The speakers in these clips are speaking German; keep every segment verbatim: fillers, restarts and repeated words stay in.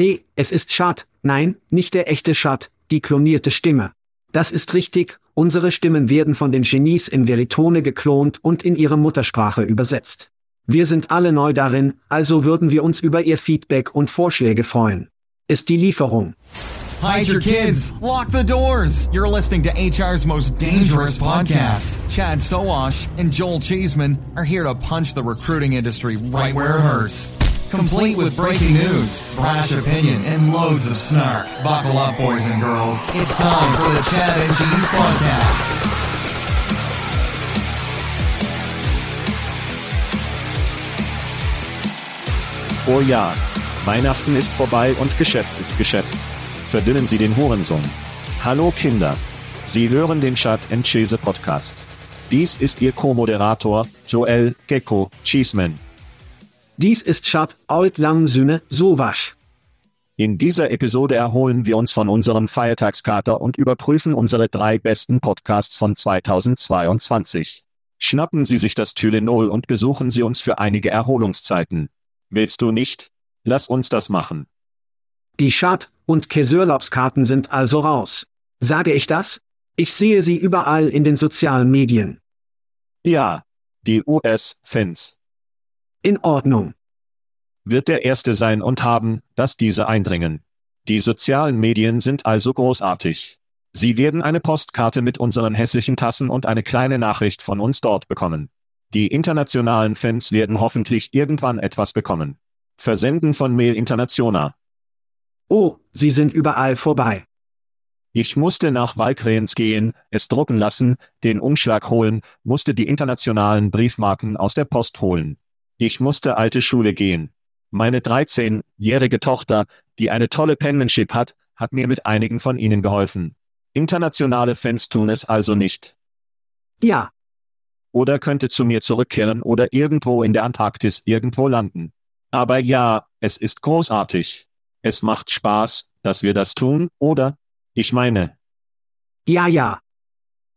Hey, es ist Chad, nein, nicht der echte Chad, die klonierte Stimme. Das ist richtig, unsere Stimmen werden von den Genies in Veritone geklont und in ihre Muttersprache übersetzt. Wir sind alle neu darin, also würden wir uns über ihr Feedback und Vorschläge freuen. Ist die Lieferung. Hide your kids. Lock the doors. You're listening to H R's most dangerous podcast. Chad Sowash and Joel Cheeseman are here to punch the recruiting industry right where it hurts. Complete with breaking news, brash opinion, and loads of snark. Buckle up, boys and girls. It's time for the Chad and Cheese podcast. Oh ja, Weihnachten ist vorbei und Geschäft ist Geschäft. Verdünnen Sie den Hurensohn. Hallo Kinder. Sie hören den Chad and Cheese Podcast. Dies ist Ihr Co-Moderator, Joel Gecko Cheeseman. Dies ist Chad Old Langsüne Sowasch. In dieser Episode erholen wir uns von unserem Feiertagskater und überprüfen unsere drei besten Podcasts von zweitausendzweiundzwanzig. Schnappen Sie sich das Tylenol und besuchen Sie uns für einige Erholungszeiten. Willst du nicht? Lass uns das machen. Die Chad- und Käseurlaubskarten sind also raus. Sage ich das? Ich sehe sie überall in den sozialen Medien. Ja, die U S-Fans. In Ordnung. Wird der Erste sein und haben, dass diese eindringen. Die sozialen Medien sind also großartig. Sie werden eine Postkarte mit unseren hässlichen Tassen und eine kleine Nachricht von uns dort bekommen. Die internationalen Fans werden hoffentlich irgendwann etwas bekommen. Versenden von Mail International. Oh, sie sind überall vorbei. Ich musste nach Walkräns gehen, es drucken lassen, den Umschlag holen, musste die internationalen Briefmarken aus der Post holen. Ich musste alte Schule gehen. Meine dreizehnjährige Tochter, die eine tolle Penmanship hat, hat mir mit einigen von ihnen geholfen. Internationale Fans tun es also nicht. Ja. Oder könnte zu mir zurückkehren oder irgendwo in der Antarktis irgendwo landen. Aber ja, es ist großartig. Es macht Spaß, dass wir das tun, oder? Ich meine. Ja, ja.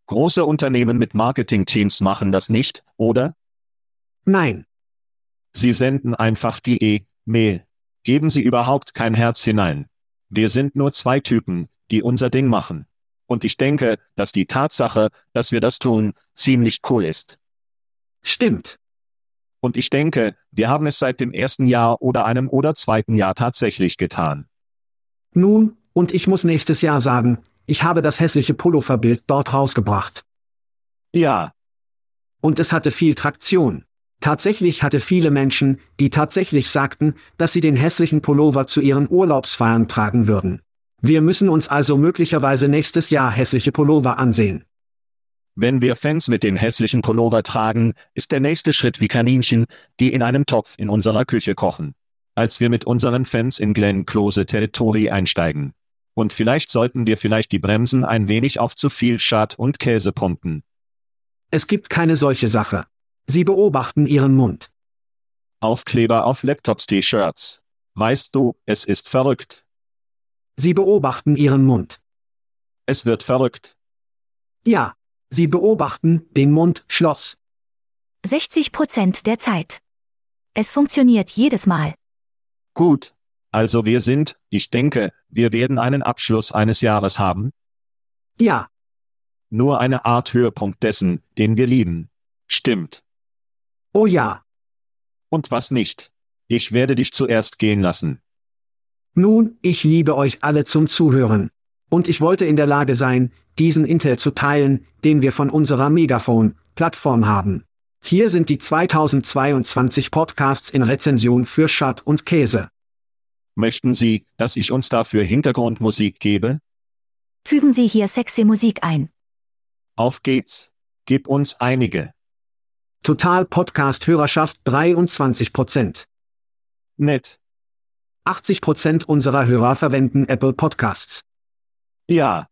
Große Unternehmen mit Marketingteams machen das nicht, oder? Nein. Sie senden einfach die E-Mail. Geben Sie überhaupt kein Herz hinein. Wir sind nur zwei Typen, die unser Ding machen. Und ich denke, dass die Tatsache, dass wir das tun, ziemlich cool ist. Stimmt. Und ich denke, wir haben es seit dem ersten Jahr oder einem oder zweiten Jahr tatsächlich getan. Nun, und ich muss nächstes Jahr sagen, ich habe das hässliche Pulloverbild dort rausgebracht. Ja. Und es hatte viel Traktion. Tatsächlich hatte viele Menschen, die tatsächlich sagten, dass sie den hässlichen Pullover zu ihren Urlaubsfeiern tragen würden. Wir müssen uns also möglicherweise nächstes Jahr hässliche Pullover ansehen. Wenn wir Fans mit dem hässlichen Pullover tragen, ist der nächste Schritt wie Kaninchen, die in einem Topf in unserer Küche kochen. Als wir mit unseren Fans in Glenn Close Territory einsteigen. Und vielleicht sollten wir vielleicht die Bremsen ein wenig auf zu viel Schad und Käse pumpen. Es gibt keine solche Sache. Sie beobachten ihren Mund. Aufkleber auf Laptops, T-Shirts. Weißt du, es ist verrückt. Sie beobachten ihren Mund. Es wird verrückt. Ja, Sie beobachten den Mund, Schloss. sechzig Prozent der Zeit. Es funktioniert jedes Mal. Gut. Also wir sind, ich denke, wir werden einen Abschluss eines Jahres haben? Ja. Nur eine Art Höhepunkt dessen, den wir lieben. Stimmt. Oh ja. Und was nicht? Ich werde dich zuerst gehen lassen. Nun, ich liebe euch alle zum Zuhören. Und ich wollte in der Lage sein, diesen Intel zu teilen, den wir von unserer Megafon-Plattform haben. Hier sind die zweitausendzweiundzwanzig Podcasts in Rezension für Chad und Käse. Möchten Sie, dass ich uns dafür Hintergrundmusik gebe? Fügen Sie hier sexy Musik ein. Auf geht's. Gib uns einige. Total Podcast-Hörerschaft dreiundzwanzig Prozent. Nett. achtzig Prozent unserer Hörer verwenden Apple Podcasts. Ja.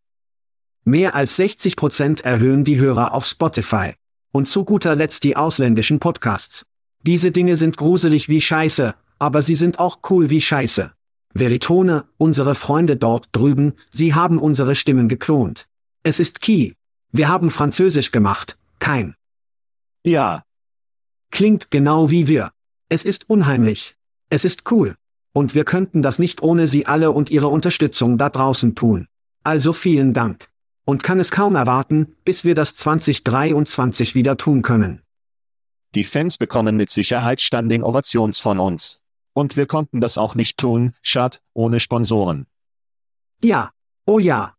Mehr als sechzig Prozent erhöhen die Hörer auf Spotify. Und zu guter Letzt die ausländischen Podcasts. Diese Dinge sind gruselig wie Scheiße, aber sie sind auch cool wie Scheiße. Veritone, unsere Freunde dort drüben, sie haben unsere Stimmen geklont. Es ist Key. Wir haben Französisch gemacht, kein. Ja. Klingt genau wie wir. Es ist unheimlich. Es ist cool. Und wir könnten das nicht ohne Sie alle und Ihre Unterstützung da draußen tun. Also vielen Dank. Und kann es kaum erwarten, bis wir das zwanzig dreiundzwanzig wieder tun können. Die Fans bekommen mit Sicherheit Standing Ovations von uns. Und wir konnten das auch nicht tun, Chad, ohne Sponsoren. Ja. Oh ja.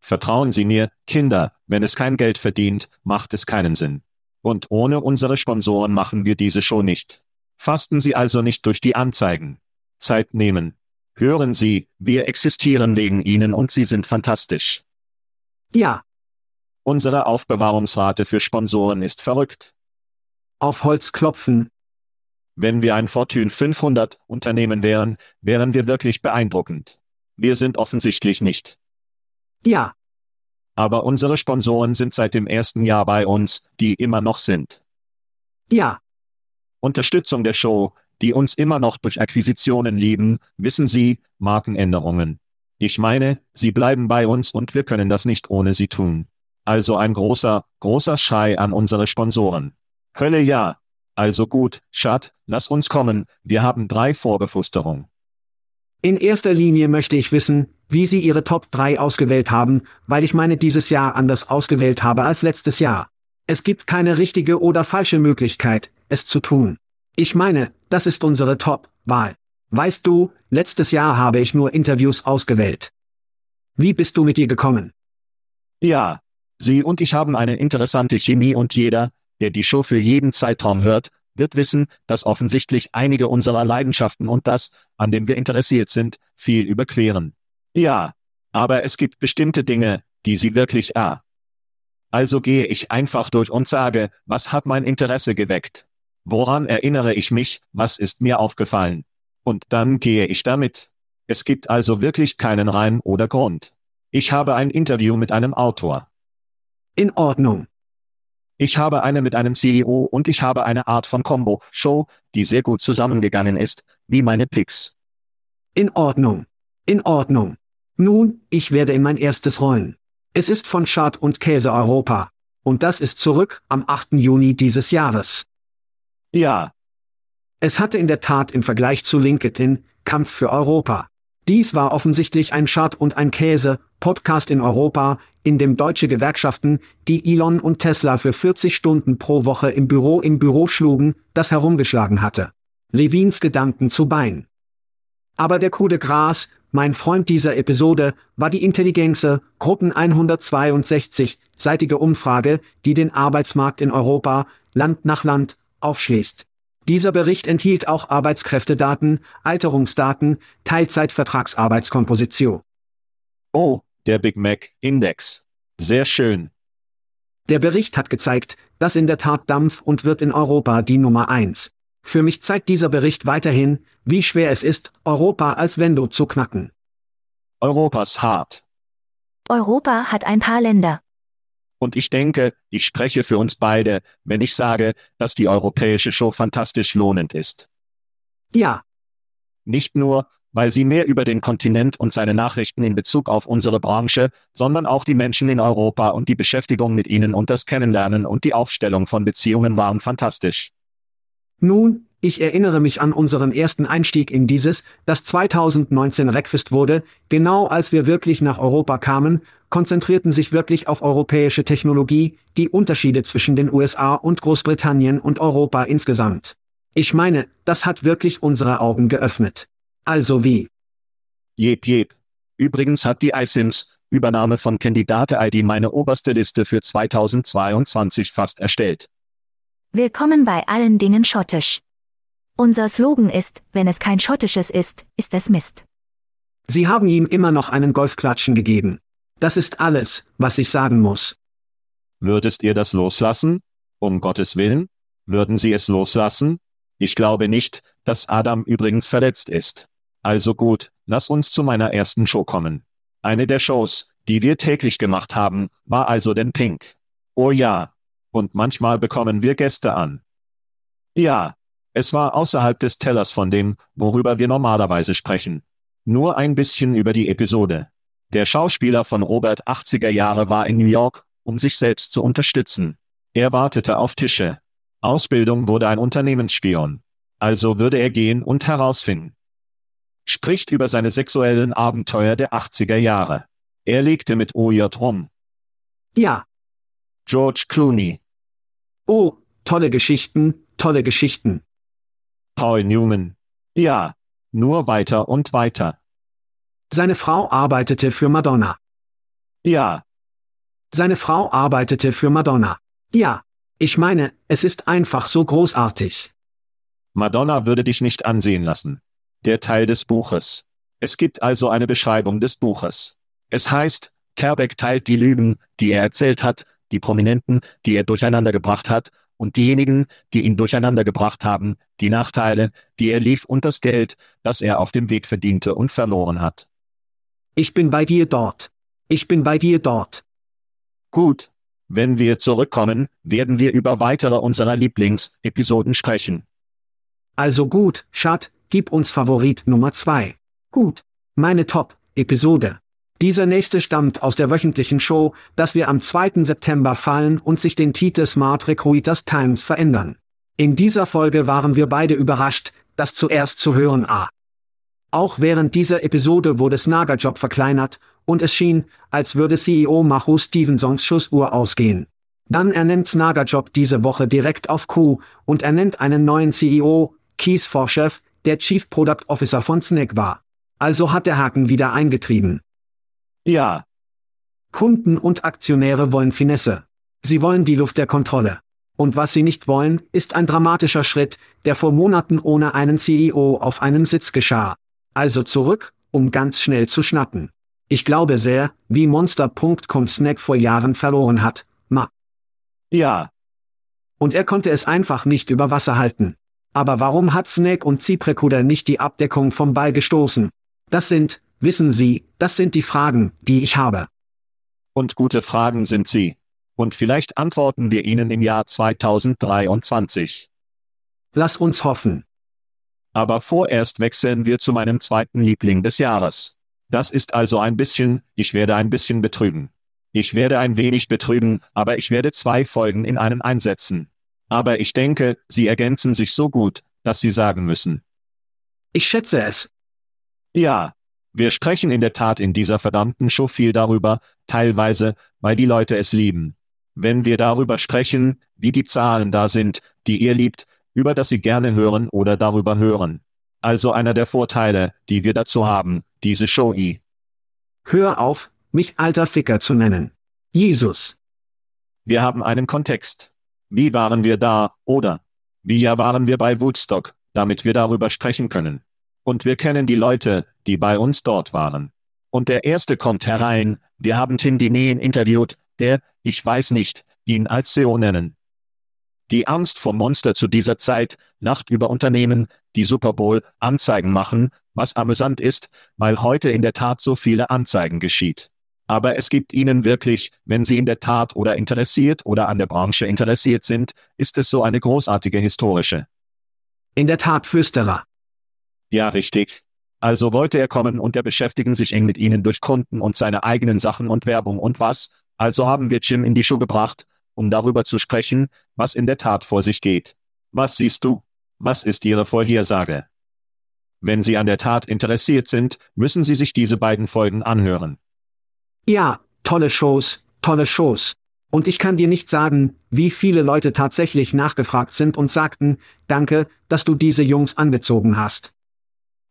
Vertrauen Sie mir, Kinder, wenn es kein Geld verdient, macht es keinen Sinn. Und ohne unsere Sponsoren machen wir diese Show nicht. Fasten Sie also nicht durch die Anzeigen. Zeit nehmen. Hören Sie, wir existieren wegen Ihnen und Sie sind fantastisch. Ja. Unsere Aufbewahrungsrate für Sponsoren ist verrückt. Auf Holz klopfen. Wenn wir ein Fortune fünfhundert Unternehmen wären, wären wir wirklich beeindruckend. Wir sind offensichtlich nicht. Ja. Aber unsere Sponsoren sind seit dem ersten Jahr bei uns, die immer noch sind. Ja. Unterstützung der Show, die uns immer noch durch Akquisitionen lieben, wissen Sie, Markenänderungen. Ich meine, Sie bleiben bei uns und wir können das nicht ohne Sie tun. Also ein großer, großer Schrei an unsere Sponsoren. Hölle ja. Also gut, Chad, lass uns kommen, wir haben drei Vorbefusterungen. In erster Linie möchte ich wissen, wie Sie Ihre Top drei ausgewählt haben, weil ich meine dieses Jahr anders ausgewählt habe als letztes Jahr. Es gibt keine richtige oder falsche Möglichkeit, es zu tun. Ich meine, das ist unsere Top-Wahl. Weißt du, letztes Jahr habe ich nur Interviews ausgewählt. Wie bist du mit ihr gekommen? Ja, sie und ich haben eine interessante Chemie und jeder, der die Show für jeden Zeitraum hört, wird wissen, dass offensichtlich einige unserer Leidenschaften und das, an dem wir interessiert sind, viel überqueren. Ja, aber es gibt bestimmte Dinge, die sie wirklich ah. Also gehe ich einfach durch und sage, was hat mein Interesse geweckt? Woran erinnere ich mich, was ist mir aufgefallen? Und dann gehe ich damit. Es gibt also wirklich keinen Reim oder Grund. Ich habe ein Interview mit einem Autor. In Ordnung. Ich habe eine mit einem C E O und ich habe eine Art von Combo-Show, die sehr gut zusammengegangen ist, wie meine Picks. In Ordnung. In Ordnung. Nun, ich werde in mein erstes rollen. Es ist von Chad und Käse Europa. Und das ist zurück, am achten Juni dieses Jahres. Ja. Es hatte in der Tat im Vergleich zu LinkedIn, Kampf für Europa. Dies war offensichtlich ein Chad und ein Käse, Podcast in Europa, in dem deutsche Gewerkschaften, die Elon und Tesla für vierzig Stunden pro Woche im Büro im Büro schlugen, das herumgeschlagen hatte. Levins Gedanken zu Bein. Aber der Coup de Grâce, mein Freund dieser Episode, war die Intelligenz, Gruppen hundertzweiundsechzig, seitige Umfrage, die den Arbeitsmarkt in Europa, Land nach Land, aufschließt. Dieser Bericht enthielt auch Arbeitskräftedaten, Alterungsdaten, Teilzeitvertragsarbeitskomposition. Oh, der Big Mac Index. Sehr schön. Der Bericht hat gezeigt, dass in der Tat Dampf und wird in Europa die Nummer eins. Für mich zeigt dieser Bericht weiterhin, wie schwer es ist, Europa als Venue zu knacken. Europas hart. Europa hat ein paar Länder. Und ich denke, ich spreche für uns beide, wenn ich sage, dass die europäische Show fantastisch lohnend ist. Ja. Nicht nur, weil sie mehr über den Kontinent und seine Nachrichten in Bezug auf unsere Branche, sondern auch die Menschen in Europa und die Beschäftigung mit ihnen und das Kennenlernen und die Aufstellung von Beziehungen waren fantastisch. Nun, ich erinnere mich an unseren ersten Einstieg in dieses, das zweitausendneunzehn Wreckfest wurde, genau als wir wirklich nach Europa kamen, konzentrierten sich wirklich auf europäische Technologie, die Unterschiede zwischen den U S A und Großbritannien und Europa insgesamt. Ich meine, das hat wirklich unsere Augen geöffnet. Also wie? Jep, jep. Übrigens hat die iCIMS, Übernahme von Candidate I D meine oberste Liste für zweitausendzweiundzwanzig fast erstellt. Willkommen bei allen Dingen schottisch. Unser Slogan ist, wenn es kein schottisches ist, ist es Mist. Sie haben ihm immer noch einen Golfklatschen gegeben. Das ist alles, was ich sagen muss. Würdest ihr das loslassen? Um Gottes Willen? Würden Sie es loslassen? Ich glaube nicht, dass Adam übrigens verletzt ist. Also gut, lass uns zu meiner ersten Show kommen. Eine der Shows, die wir täglich gemacht haben, war also den Pink. Oh ja. Und manchmal bekommen wir Gäste an. Ja. Es war außerhalb des Tellers von dem, worüber wir normalerweise sprechen. Nur ein bisschen über die Episode. Der Schauspieler von Robert achtziger Jahre war in New York, um sich selbst zu unterstützen. Er wartete auf Tische. Ausbildung wurde ein Unternehmensspion. Also würde er gehen und herausfinden. spricht über seine sexuellen Abenteuer der achtziger Jahre. Er legte mit O J rum. Ja. George Clooney. Oh, tolle Geschichten, tolle Geschichten. Paul Newman. Ja, nur weiter und weiter. Seine Frau arbeitete für Madonna. Ja. Seine Frau arbeitete für Madonna. Ja, ich meine, es ist einfach so großartig. Madonna würde dich nicht ansehen lassen. Der Teil des Buches. Es gibt also eine Beschreibung des Buches. Es heißt, Kerbeck teilt die Lügen, die er erzählt hat, die Prominenten, die er durcheinander gebracht hat, und diejenigen, die ihn durcheinander gebracht haben, die Nachteile, die er lief und das Geld, das er auf dem Weg verdiente und verloren hat. Ich bin bei dir dort. Ich bin bei dir dort. Gut. Wenn wir zurückkommen, werden wir über weitere unserer Lieblingsepisoden sprechen. Also gut, Chad, gib uns Favorit Nummer zwei. Gut. Meine Top-Episode. Dieser nächste stammt aus der wöchentlichen Show, dass wir am zweiten September fallen und sich den Titel Smart Recruiters Times verändern. In dieser Folge waren wir beide überrascht, das zuerst zu hören a. Auch während dieser Episode wurde Snagajob verkleinert, und es schien, als würde C E O Machu Stevensons Schussuhr ausgehen. Dann ernennt Snagajob diese Woche direkt auf Q und ernennt einen neuen C E O, Kees Forshev, der Chief Product Officer von Snag war. Also hat der Haken wieder eingetrieben. Ja. Kunden und Aktionäre wollen Finesse. Sie wollen die Luft der Kontrolle. Und was sie nicht wollen, ist ein dramatischer Schritt, der vor Monaten ohne einen C E O auf einem Sitz geschah. Also zurück, um ganz schnell zu schnappen. Ich glaube sehr, wie Monster Punkt com Snag vor Jahren verloren hat, ma. Ja. Und er konnte es einfach nicht über Wasser halten. Aber warum hat Snag und ZipRecruiter nicht die Abdeckung vom Ball gestoßen? Das sind... Wissen Sie, das sind die Fragen, die ich habe. Und gute Fragen sind sie. Und vielleicht antworten wir Ihnen im Jahr zweitausenddreiundzwanzig. Lass uns hoffen. Aber vorerst wechseln wir zu meinem zweiten Liebling des Jahres. Das ist also ein bisschen, ich werde ein bisschen betrüben. Ich werde ein wenig betrüben, aber ich werde zwei Folgen in einem einsetzen. Aber ich denke, sie ergänzen sich so gut, dass sie sagen müssen. Ich schätze es. Ja. Wir sprechen in der Tat in dieser verdammten Show viel darüber, teilweise, weil die Leute es lieben. Wenn wir darüber sprechen, wie die Zahlen da sind, die ihr liebt, über das sie gerne hören oder darüber hören. Also einer der Vorteile, die wir dazu haben, diese Show i. Hör auf, mich alter Ficker zu nennen. Jesus. Wir haben einen Kontext. Wie waren wir da, oder? Wie ja waren wir bei Woodstock, damit wir darüber sprechen können. Und wir kennen die Leute, die bei uns dort waren. Und der Erste kommt herein, wir haben Tim Dineen interviewt, der, ich weiß nicht, ihn als C E O nennen. Die Angst vom Monster zu dieser Zeit, lacht über Unternehmen, die Super Bowl-Anzeigen machen, was amüsant ist, weil heute in der Tat so viele Anzeigen geschieht. Aber es gibt ihnen wirklich, wenn sie in der Tat oder interessiert oder an der Branche interessiert sind, ist es so eine großartige historische. In der Tat, Flüsterer. Ja, richtig. Also wollte er kommen und er beschäftigen sich eng mit ihnen durch Kunden und seine eigenen Sachen und Werbung und was, also haben wir Jim in die Show gebracht, um darüber zu sprechen, was in der Tat vor sich geht. Was siehst du? Was ist ihre Vorhersage? Wenn Sie an der Tat interessiert sind, müssen Sie sich diese beiden Folgen anhören. Ja, tolle Shows, tolle Shows. Und ich kann dir nicht sagen, wie viele Leute tatsächlich nachgefragt sind und sagten, danke, dass du diese Jungs angezogen hast.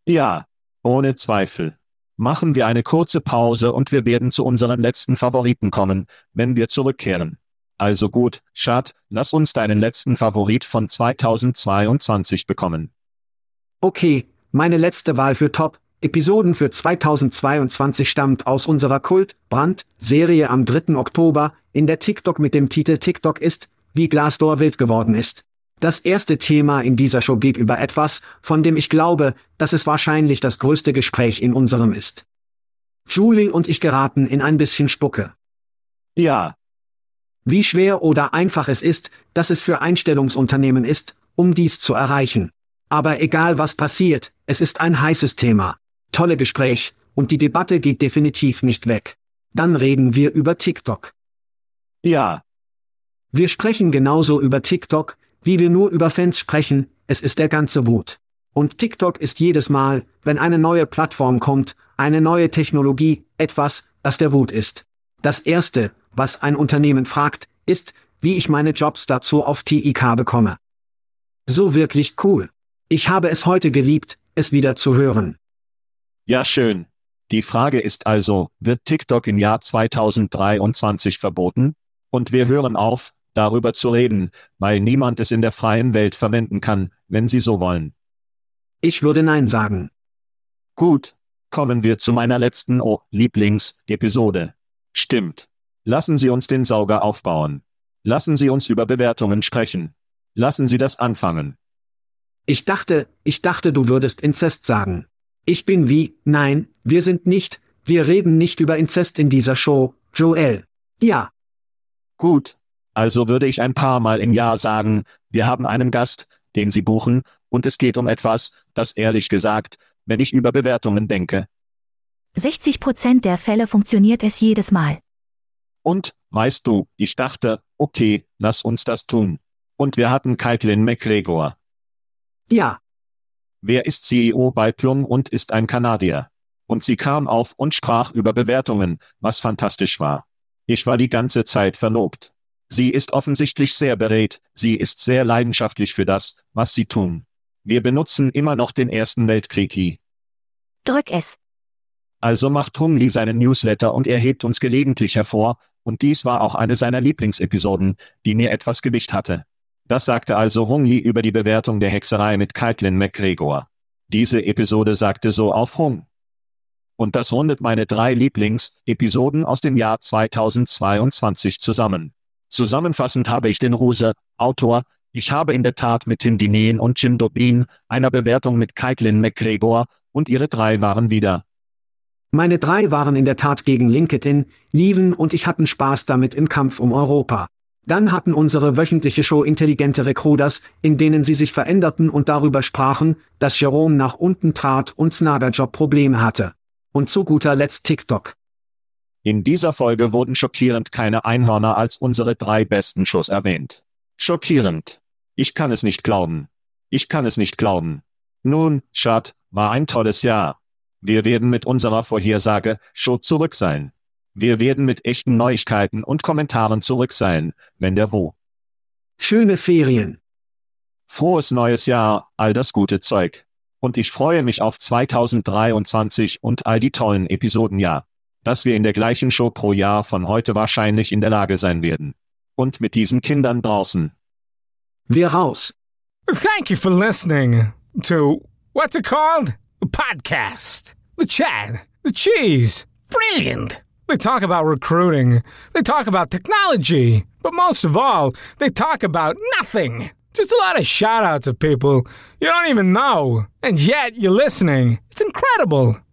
Ja, ohne Zweifel. Machen wir eine kurze Pause und wir werden zu unseren letzten Favoriten kommen, wenn wir zurückkehren. Also gut, Chad, lass uns deinen letzten Favorit von zweitausendzweiundzwanzig bekommen. Okay, meine letzte Wahl für Top-Episoden für zweitausendzweiundzwanzig stammt aus unserer Kult-Brand-Serie am dritten Oktober, in der TikTok mit dem Titel TikTok ist, wie Glasdoor wild geworden ist. Das erste Thema in dieser Show geht über etwas, von dem ich glaube, dass es wahrscheinlich das größte Gespräch in unserem ist. Julie und ich geraten in ein bisschen Spucke. Ja. Wie schwer oder einfach es ist, dass es für Einstellungsunternehmen ist, um dies zu erreichen. Aber egal was passiert, es ist ein heißes Thema. Tolle Gespräch, und die Debatte geht definitiv nicht weg. Dann reden wir über TikTok. Ja. Wir sprechen genauso über TikTok, wie wir nur über Fans sprechen, es ist der ganze Wut. Und TikTok ist jedes Mal, wenn eine neue Plattform kommt, eine neue Technologie, etwas, das der Wut ist. Das Erste, was ein Unternehmen fragt, ist, wie ich meine Jobs dazu auf TikTok bekomme. So wirklich cool. Ich habe es heute geliebt, es wieder zu hören. Ja, schön. Die Frage ist also, wird TikTok im Jahr zweitausenddreiundzwanzig verboten? Und wir hören auf, darüber zu reden, weil niemand es in der freien Welt verwenden kann, wenn sie so wollen. Ich würde Nein sagen. Gut. Kommen wir zu meiner letzten oh, Lieblings-Episode. Stimmt. Lassen Sie uns den Sauger aufbauen. Lassen Sie uns über Bewertungen sprechen. Lassen Sie das anfangen. Ich dachte, ich dachte, du würdest Inzest sagen. Ich bin wie, nein, wir sind nicht, wir reden nicht über Inzest in dieser Show, Joel. Ja. Gut. Also würde ich ein paar Mal im Jahr sagen, wir haben einen Gast, den Sie buchen, und es geht um etwas, das ehrlich gesagt, wenn ich über Bewertungen denke. sechzig Prozent der Fälle funktioniert es jedes Mal. Und, weißt du, ich dachte, okay, lass uns das tun. Und wir hatten Kaitlyn McGregor. Ja. Wer ist C E O bei Plum und ist ein Kanadier. Und sie kam auf und sprach über Bewertungen, was fantastisch war. Ich war die ganze Zeit verlobt. Sie ist offensichtlich sehr beredt, sie ist sehr leidenschaftlich für das, was sie tun. Wir benutzen immer noch den Ersten Weltkrieg. Drück es. Also macht Hung Lee seinen Newsletter und er hebt uns gelegentlich hervor, und dies war auch eine seiner Lieblingsepisoden, die mir etwas Gewicht hatte. Das sagte also Hung Lee über die Bewertung der Hexerei mit Kaitlyn McGregor. Diese Episode sagte so auf Hung. Und das rundet meine drei Lieblings-Episoden aus dem Jahr zweitausendzweiundzwanzig zusammen. Zusammenfassend habe ich den Ruse, Autor, ich habe in der Tat mit Tim Dineen und Jim Durbin, einer Bewertung mit Kaitlyn McGregor, und ihre drei waren wieder. Meine drei waren in der Tat gegen LinkedIn, Lieven und ich hatten Spaß damit im Kampf um Europa. Dann hatten unsere wöchentliche Show intelligente Recruiters, in denen sie sich veränderten und darüber sprachen, dass Jerome nach unten trat und Snagajob Probleme hatte. Und zu guter Letzt TikTok. In dieser Folge wurden schockierend keine Einhörner als unsere drei besten Shows erwähnt. Schockierend. Ich kann es nicht glauben. Ich kann es nicht glauben. Nun, Chad, war ein tolles Jahr. Wir werden mit unserer Vorhersage Show zurück sein. Wir werden mit echten Neuigkeiten und Kommentaren zurück sein, wenn der wo. Schöne Ferien. Frohes neues Jahr, all das gute Zeug. Und ich freue mich auf zweitausenddreiundzwanzig und all die tollen Episoden, ja. Dass wir in der gleichen Show pro Jahr von heute wahrscheinlich in der Lage sein werden. Und mit diesen Kindern draußen. Wir raus. Thank you for listening to, what's it called? A podcast. The Chad. The Cheese. Brilliant. They talk about recruiting. They talk about technology. But most of all, they talk about nothing. Just a lot of shout-outs of people you don't even know. And yet, you're listening. It's incredible.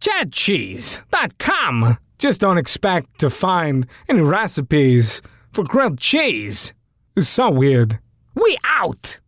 chad cheese dot com. Just don't expect to find any recipes for grilled cheese. It's so weird. We out!